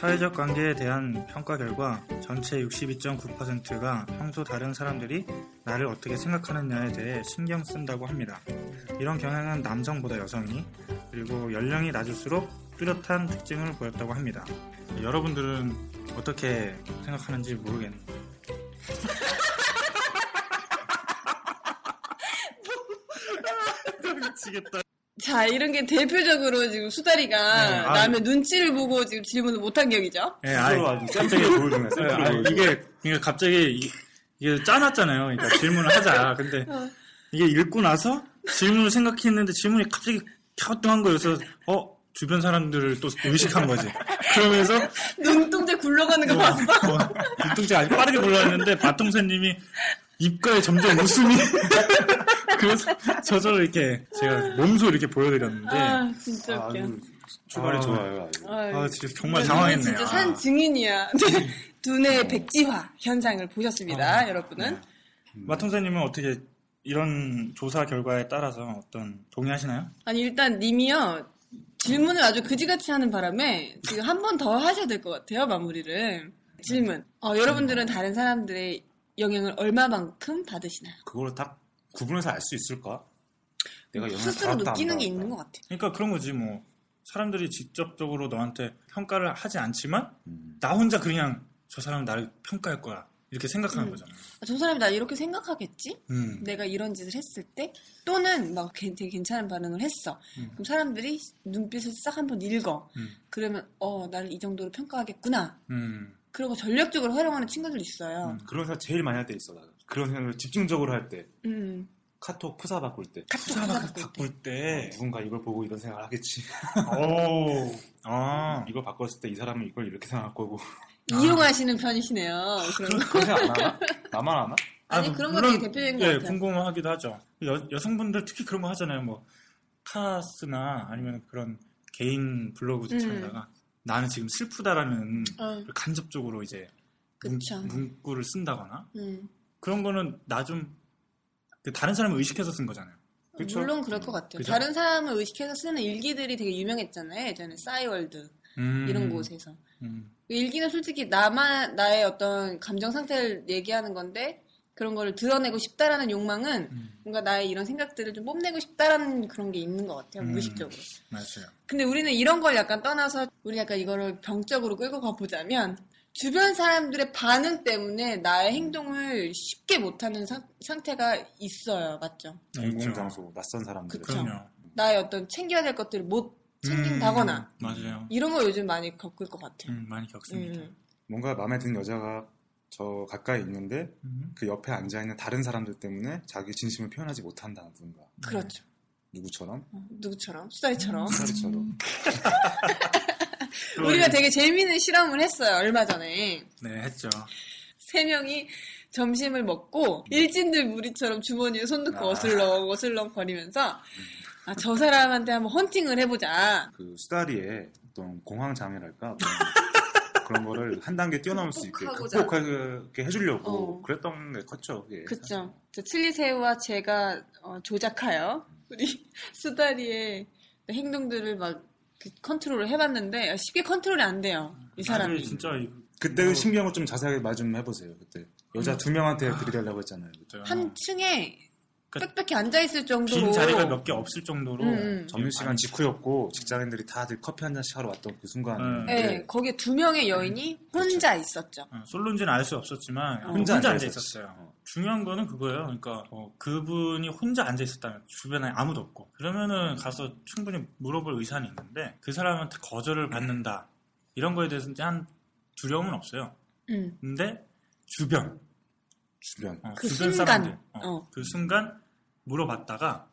사회적 관계에 대한 평가 결과 전체 62.9%가 평소 다른 사람들이 나를 어떻게 생각하느냐에 대해 신경 쓴다고 합니다. 이런 경향은 남성보다 여성이, 그리고 연령이 낮을수록 뚜렷한 특징을 보였다고 합니다. 여러분들은 어떻게 생각하는지 모르겠네요. 미치겠다. 자, 이런 게 대표적으로 지금 수다리가 남의 눈치를 보고 지금 질문을 못한 격이죠? 네, 아주 깜짝이 보여주네요. 이게 갑자기 이게 짜놨잖아요. 그러니까 질문을 하자. 근데 이게 읽고 나서 질문을 생각했는데 질문이 갑자기 갸우뚱한 거여서 주변 사람들을 또 의식한 거지. 그러면서 눈동자 굴러가는 거 봤어? 눈동자 아주 빠르게 굴러갔는데 바통사님이 입가에 점점 웃음이 그래서 저절로 이렇게 제가 몸소 이렇게 보여드렸는데 진짜 웃겨. 주발이 좋아요. 진짜 정말 당황했네요. 진짜 산 증인이야. 두뇌 백지화 현상을 보셨습니다. 여러분은 마통사님은 어떻게 이런 조사 결과에 따라서 어떤 동의하시나요? 아니, 일단 님이요, 질문을 아주 그지같이 하는 바람에 지금 한 번 더 하셔야 될 것 같아요. 마무리를. 질문. 여러분들은 다른 사람들의 영향을 얼마만큼 받으시나요? 그걸 딱 구분해서 알 수 있을까? 내가 영향을 스스로 느끼는 게 있는 것 같아. 그러니까 그런 거지 뭐. 사람들이 직접적으로 너한테 평가를 하지 않지만 나 혼자 그냥 저 사람은 나를 평가할 거야 이렇게 생각하는 거잖아. 저 사람이 나 이렇게 생각하겠지? 내가 이런 짓을 했을 때 또는 막 되게 괜찮은 반응을 했어. 그럼 사람들이 눈빛을 싹 한번 읽어. 그러면 나를 이 정도로 평가하겠구나. 그리고 전략적으로 활용하는 친구들 있어요. 그런 생각 제일 많이 할 때 있어. 나는 그런 생각을 집중적으로 할 때. 카톡 프사 바꿀 때. 카톡 프사 바꿀 때. 누군가 이걸 보고 이런 생각을 하겠지. 오. 이걸 바꿨을 때 이 사람은 이걸 이렇게 생각할 거고. 이용하시는 편이시네요. 그런 생각 안 하나? 나만 안 하나? 아니, 그런 거 되게 대표적인 거 같아요. 예, 궁금하기도 하죠. 여성분들 특히 그런 거 하잖아요. 뭐 카스나 아니면 그런 개인 블로그들에다가 나는 지금 슬프다라는 간접적으로 이제 문구를 쓴다거나 그런 거는 나 좀 다른 사람을 의식해서 쓴 거잖아요. 그쵸? 물론 그럴 것 같아요. 그죠? 다른 사람을 의식해서 쓰는 일기들이 되게 유명했잖아요. 예전에 싸이월드 이런 곳에서 일기는 솔직히 나의 어떤 감정 상태를 얘기하는 건데 그런 거를 드러내고 싶다라는 욕망은 뭔가 나의 이런 생각들을 좀 뽐내고 싶다라는 그런 게 있는 것 같아요. 무의식적으로. 맞아요. 근데 우리는 이런 걸 약간 떠나서 우리 약간 이거를 병적으로 끌고 가보자면 주변 사람들의 반응 때문에 나의 행동을 쉽게 못하는 상태가 있어요. 맞죠? 공공장소, 낯선 사람들. 그럼요. 나의 어떤 챙겨야 될 것들을 못 챙긴다거나. 맞아요. 이런 거 요즘 많이 겪을 것 같아요. 많이 겪습니다. 뭔가 마음에 드는 여자가 저 가까이 있는데 그 옆에 앉아있는 다른 사람들 때문에 자기 진심을 표현하지 못한다든가. 그렇죠. 누구처럼? 누구처럼? 수다리처럼. 우리가 되게 재미있는 실험을 했어요. 얼마 전에. 네, 했죠. 3명이 점심을 먹고 일진들 무리처럼 주머니에 손 넣고 어슬렁어슬렁 거리면서 저 사람한테 한번 헌팅을 해보자. 그 수다리에 어떤 공황장애랄까? 그런 거를 한 단계 뛰어넘을 수 있게 극복하게 해주려고 그랬던 게 컸죠. 예, 그렇죠. 칠리새우와 제가 조작하여 우리 수다리의 행동들을 막 컨트롤을 해봤는데 쉽게 컨트롤이 안 돼요. 이 사람이. 진짜 그때는 신경을 좀 자세하게 말 좀 해보세요. 그때 여자 2명한테 들이려고 했잖아요. 그때. 한 층에 빽빽히 앉아있을 정도로 빈 자리가 몇 개 없을 정도로 점심시간 직후였고 직장인들이 다들 커피 한 잔씩 하러 왔던 그 순간 네, 거기에 2명의 여인이 혼자 그렇죠. 있었죠. 솔로인지는 알 수 없었지만 혼자 앉아있었어요. 중요한 거는 그거예요. 그러니까 그분이 혼자 앉아있었다면 주변에 아무도 없고 그러면은 가서 충분히 물어볼 의사는 있는데 그 사람한테 거절을 받는다 이런 거에 대해서는 한 두려움은 없어요. 근데 주변 사람들 그 순간 물어봤다가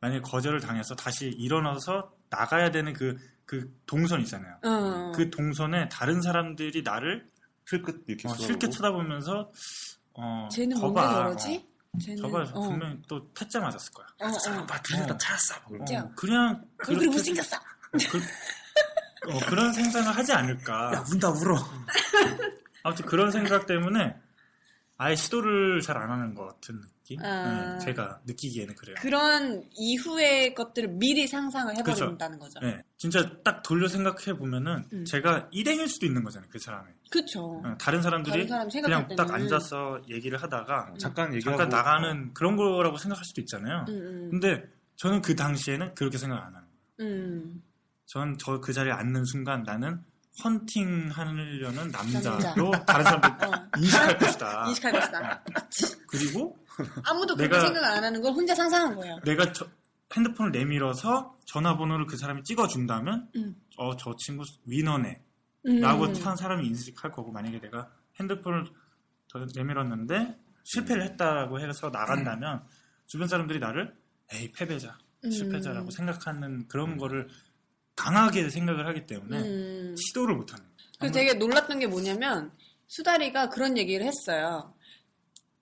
만약에 거절을 당해서 다시 일어나서 나가야 되는 그 동선 있잖아요. 그 동선에 다른 사람들이 나를 실끝 이렇게 실끝 쳐다보면서 쟤는 뭔데 그러지? 저가 분명히 또 퇴짜 맞았을 거야. 막 들렸다 찾았어. 그냥 그렇게 못생겼어. 그런 생각을 하지 않을까. 야, 운다 울어. 아무튼 그런 생각 때문에 아예 시도를 잘 안 하는 것 같은 느낌? 네, 제가 느끼기에는 그래요. 그런 이후의 것들을 미리 상상을 해버린다는 거죠. 네, 진짜 딱 돌려 생각해보면은 제가 일행일 수도 있는 거잖아요. 그 사람이. 그렇죠. 네, 다른 사람들이 그냥 딱 앉아서 얘기를 하다가 잠깐 나가는 그런 거라고 생각할 수도 있잖아요. 근데 저는 그 당시에는 그렇게 생각 안 하는 거예요. 전 저 그 자리에 앉는 순간 나는 헌팅하려는 남자로 다른 사람들 인식할 것이다. 인식할 것이다. 그리고 아무도 그렇게 생각 안 하는 걸 혼자 상상한 거예요. 내가 핸드폰을 내밀어서 전화번호를 그 사람이 찍어준다면 저 친구 위너네 라고 한 사람이 인식할 거고, 만약에 내가 핸드폰을 내밀었는데 실패를 했다고 해서 나간다면 주변 사람들이 나를 에이 패배자, 실패자라고 생각하는 그런 거를 강하게 생각을 하기 때문에 시도를 못하는 거예요. 그래서 되게 놀랐던 게 뭐냐면 수다리가 그런 얘기를 했어요.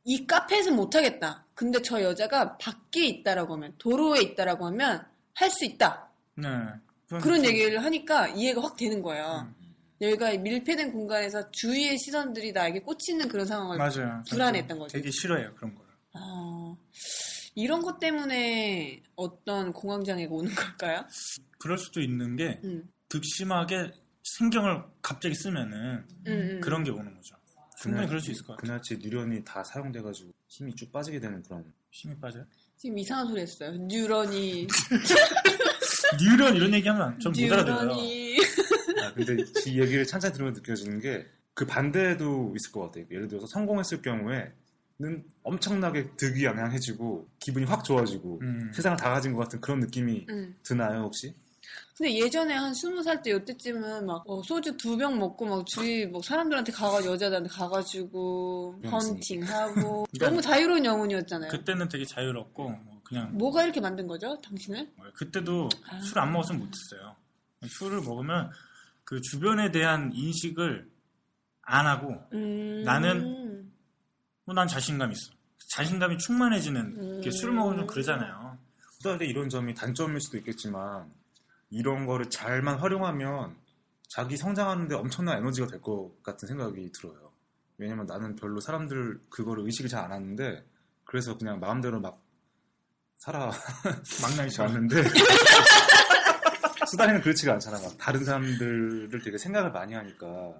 이 카페에서 못하겠다. 근데 저 여자가 밖에 있다라고 하면, 도로에 있다라고 하면 할 수 있다. 네. 그런 얘기를 하니까 이해가 확 되는 거예요. 여기가 밀폐된 공간에서 주위의 시선들이 나에게 꽂히는 그런 상황을 불안했던 거죠. 되게 싫어해요. 그런 거를. 이런 것 때문에 어떤 공황장애가 오는 걸까요? 그럴 수도 있는 게 극심하게 신경을 갑자기 쓰면은 그런 게 오는 거죠. 충분히 그럴 수 있을 것 같아요. 그날치 뉴런이 다 사용돼가지고 힘이 쭉 빠지게 되는 그런. 힘이 빠져요? 지금 이상한 소리 했어요. 뉴런이. 뉴런 이런 얘기하면 전 못 알아들어요. 뉴런이. 아, 근데 이 얘기를 찬찬히 들으면 느껴지는 게 그 반대도 있을 것 같아요. 예를 들어서 성공했을 경우에 는 엄청나게 득이양양해지고 기분이 확 좋아지고 세상을 다 가진 것 같은 그런 느낌이 드나요 혹시? 근데 예전에 한 20살 때 이때쯤은 막 소주 2병 먹고 막 주위 막 사람들한테 가가지고 여자들한테 가가지고 헌팅하고 너무 자유로운 영혼이었잖아요. 그때는 되게 자유롭고 뭐 그냥 뭐가 이렇게 만든 거죠 당신을? 그때도 술 안 먹었으면 못했어요. 술을 먹으면 그 주변에 대한 인식을 안 하고 나는 난 자신감 있어. 자신감이 충만해지는 게 술 먹으면 좀 그러잖아요. 그런데 이런 점이 단점일 수도 있겠지만 이런 거를 잘만 활용하면 자기 성장하는데 엄청난 에너지가 될 것 같은 생각이 들어요. 왜냐면 나는 별로 사람들 그거를 의식을 잘 안 하는데 그래서 그냥 마음대로 막 살아 막나이 좋았는데 수다리는 그렇지가 않잖아. 막 다른 사람들을 되게 생각을 많이 하니까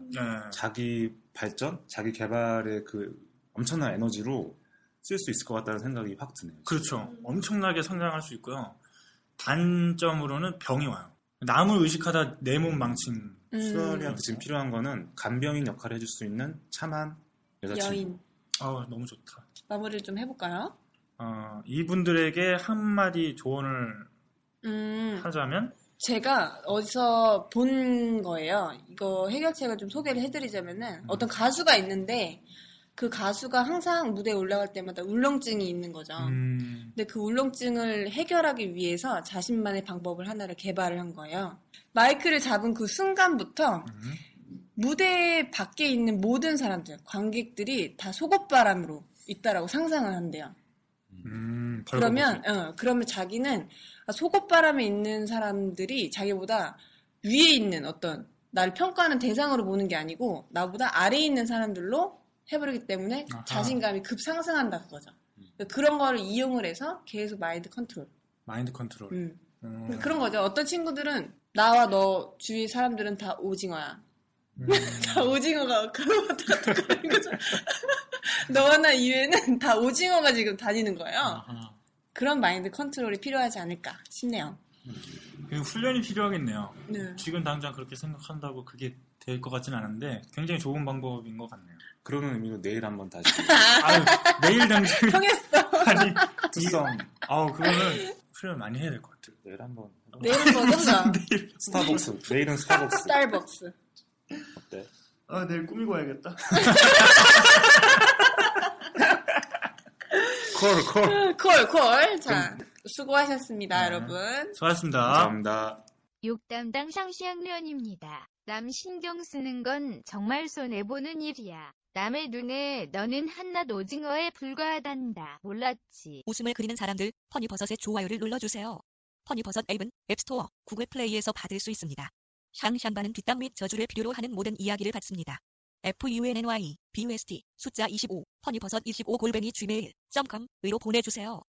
자기 발전, 자기 개발의 그 엄청난 에너지로 쓸 수 있을 것 같다는 생각이 확 드네요. 그렇죠. 엄청나게 성장할 수 있고요. 단점으로는 병이 와요. 남을 의식하다 내 몸 망친. 수아리한테 지금 필요한 거는 간병인 역할을 해줄 수 있는 참한 여자친구. 여인. 너무 좋다. 마무리를 좀 해볼까요? 이분들에게 한마디 조언을 하자면? 제가 어디서 본 거예요. 이거 해결책을 좀 소개를 해드리자면은 어떤 가수가 있는데 그 가수가 항상 무대에 올라갈 때마다 울렁증이 있는 거죠. 근데 그 울렁증을 해결하기 위해서 자신만의 방법을 하나를 개발을 한 거예요. 마이크를 잡은 그 순간부터 무대 밖에 있는 모든 사람들, 관객들이 다 속옷바람으로 있다라고 상상을 한대요. 그러면 자기는 속옷바람에 있는 사람들이 자기보다 위에 있는 어떤 나를 평가하는 대상으로 보는 게 아니고 나보다 아래에 있는 사람들로 해버리기 때문에 자신감이 급상승한다 그거죠. 그러니까 그런 거를 이용을 해서 계속 마인드 컨트롤. 그런 거죠. 어떤 친구들은 나와 너 주위 사람들은 다 오징어야. 다 오징어가 걸어왔다 그러는 거죠. 너와 나 이외에는 다 오징어가 지금 다니는 거예요. 그런 마인드 컨트롤이 필요하지 않을까 싶네요. 훈련이 필요하겠네요. 네. 지금 당장 그렇게 생각한다고 그게 될 것 같지는 않은데 굉장히 좋은 방법인 것 같네요. 그런 의미로 내일 한번 다시. 아유, 내일 당장. 통했어. 아니, 두성. 그거는 훈련 많이 해야 될 것 같아요. 내일 한번. 내일은 뭐였나? 스타벅스. 내일은 스타벅스. 어때? 내일 꾸미고 와야겠다. 콜. 자, 수고하셨습니다, 여러분. 수고하셨습니다. 감사합니다. 욕담당 상시학련입니다. 남 신경 쓰는 건 정말 손해보는 일이야. 남의 눈에 너는 한낱 오징어에 불과하단다. 몰랐지? 웃음을 그리는 사람들, 허니버섯의 좋아요를 눌러주세요. 허니버섯 앱은 앱스토어, 구글 플레이에서 받을 수 있습니다. 샹샹바는 뒷담 및 저주를 필요로 하는 모든 이야기를 받습니다. funny, bust, 숫자 25, 허니버섯 25 @ gmail.com 으로 보내주세요.